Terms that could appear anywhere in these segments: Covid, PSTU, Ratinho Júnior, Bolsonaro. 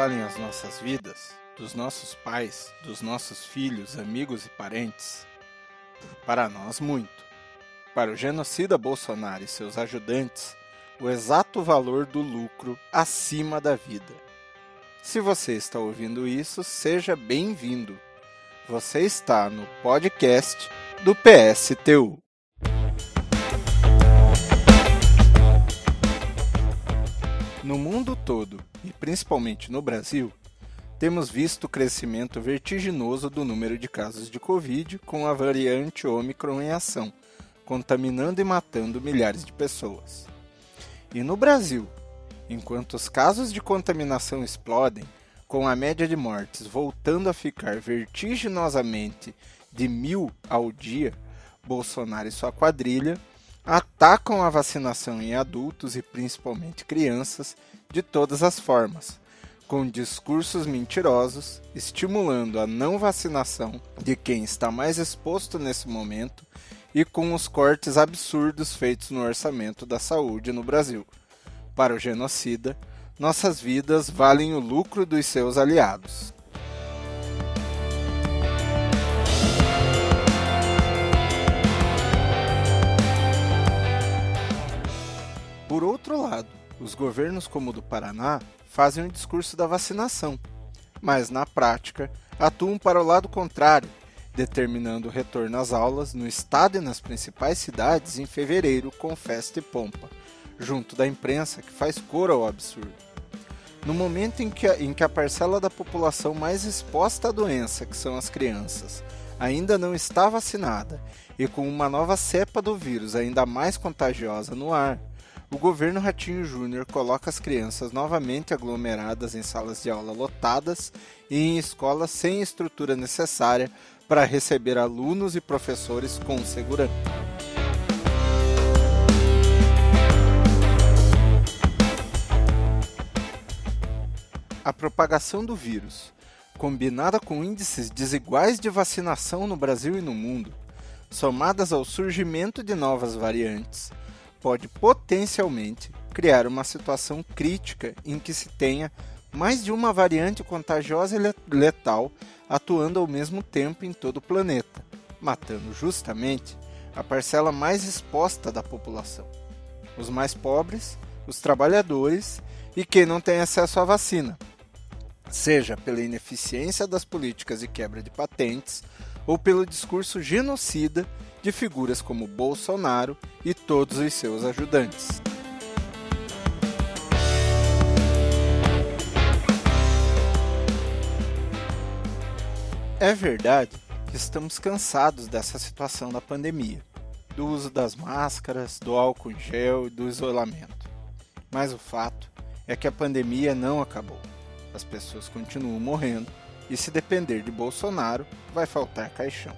valem as nossas vidas, dos nossos pais, dos nossos filhos, amigos e parentes? Para nós, muito. Para o genocida Bolsonaro e seus ajudantes, o exato valor do lucro acima da vida. Se você está ouvindo isso, seja bem-vindo. Você está no podcast do PSTU. No mundo todo, e principalmente no Brasil, temos visto o crescimento vertiginoso do número de casos de Covid com a variante Omicron em ação, contaminando e matando milhares de pessoas. E no Brasil, enquanto os casos de contaminação explodem, com a média de mortes voltando a ficar vertiginosamente de 1.000 ao dia, Bolsonaro e sua quadrilha atacam a vacinação em adultos e principalmente crianças de todas as formas, com discursos mentirosos, estimulando a não vacinação de quem está mais exposto nesse momento e com os cortes absurdos feitos no orçamento da saúde no Brasil. Para o genocida, nossas vidas valem o lucro dos seus aliados. Por outro lado, os governos como o do Paraná fazem o discurso da vacinação, mas na prática atuam para o lado contrário, determinando o retorno às aulas no estado e nas principais cidades em fevereiro com festa e pompa, junto da imprensa que faz cor ao absurdo. No momento em que a parcela da população mais exposta à doença, que são as crianças, ainda não está vacinada e com uma nova cepa do vírus ainda mais contagiosa no ar, o governo Ratinho Júnior coloca as crianças novamente aglomeradas em salas de aula lotadas e em escolas sem estrutura necessária para receber alunos e professores com segurança. A propagação do vírus, combinada com índices desiguais de vacinação no Brasil e no mundo, somadas ao surgimento de novas variantes, pode potencialmente criar uma situação crítica em que se tenha mais de uma variante contagiosa e letal atuando ao mesmo tempo em todo o planeta, matando justamente a parcela mais exposta da população, os mais pobres, os trabalhadores e quem não tem acesso à vacina, seja pela ineficiência das políticas de quebra de patentes ou pelo discurso genocida de figuras como Bolsonaro e todos os seus ajudantes. É verdade que estamos cansados dessa situação da pandemia, do uso das máscaras, do álcool em gel e do isolamento. Mas o fato é que a pandemia não acabou. As pessoas continuam morrendo e, se depender de Bolsonaro, vai faltar caixão.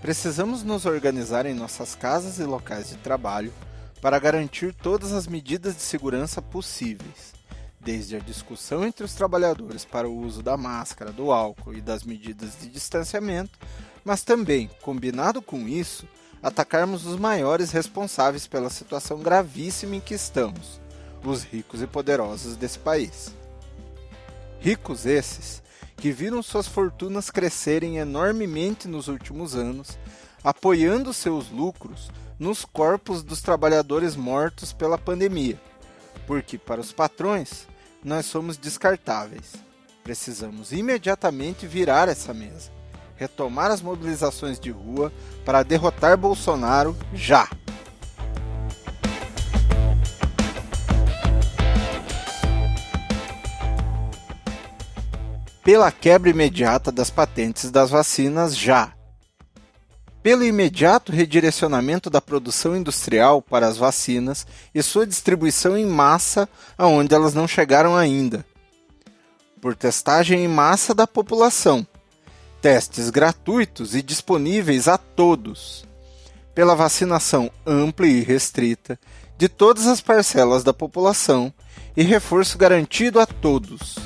Precisamos nos organizar em nossas casas e locais de trabalho para garantir todas as medidas de segurança possíveis, desde a discussão entre os trabalhadores para o uso da máscara, do álcool e das medidas de distanciamento, mas também, combinado com isso, atacarmos os maiores responsáveis pela situação gravíssima em que estamos, os ricos e poderosos desse país. Ricos esses que viram suas fortunas crescerem enormemente nos últimos anos, apoiando seus lucros nos corpos dos trabalhadores mortos pela pandemia, porque para os patrões, nós somos descartáveis. Precisamos imediatamente virar essa mesa, retomar as mobilizações de rua para derrotar Bolsonaro já! Pela quebra imediata das patentes das vacinas já! Pelo imediato redirecionamento da produção industrial para as vacinas e sua distribuição em massa aonde elas não chegaram ainda. Por testagem em massa da população. Testes gratuitos e disponíveis a todos. Pela vacinação ampla e restrita de todas as parcelas da população e reforço garantido a todos.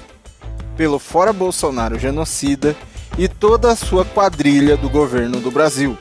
Pelo fora Bolsonaro genocida e toda a sua quadrilha do governo do Brasil.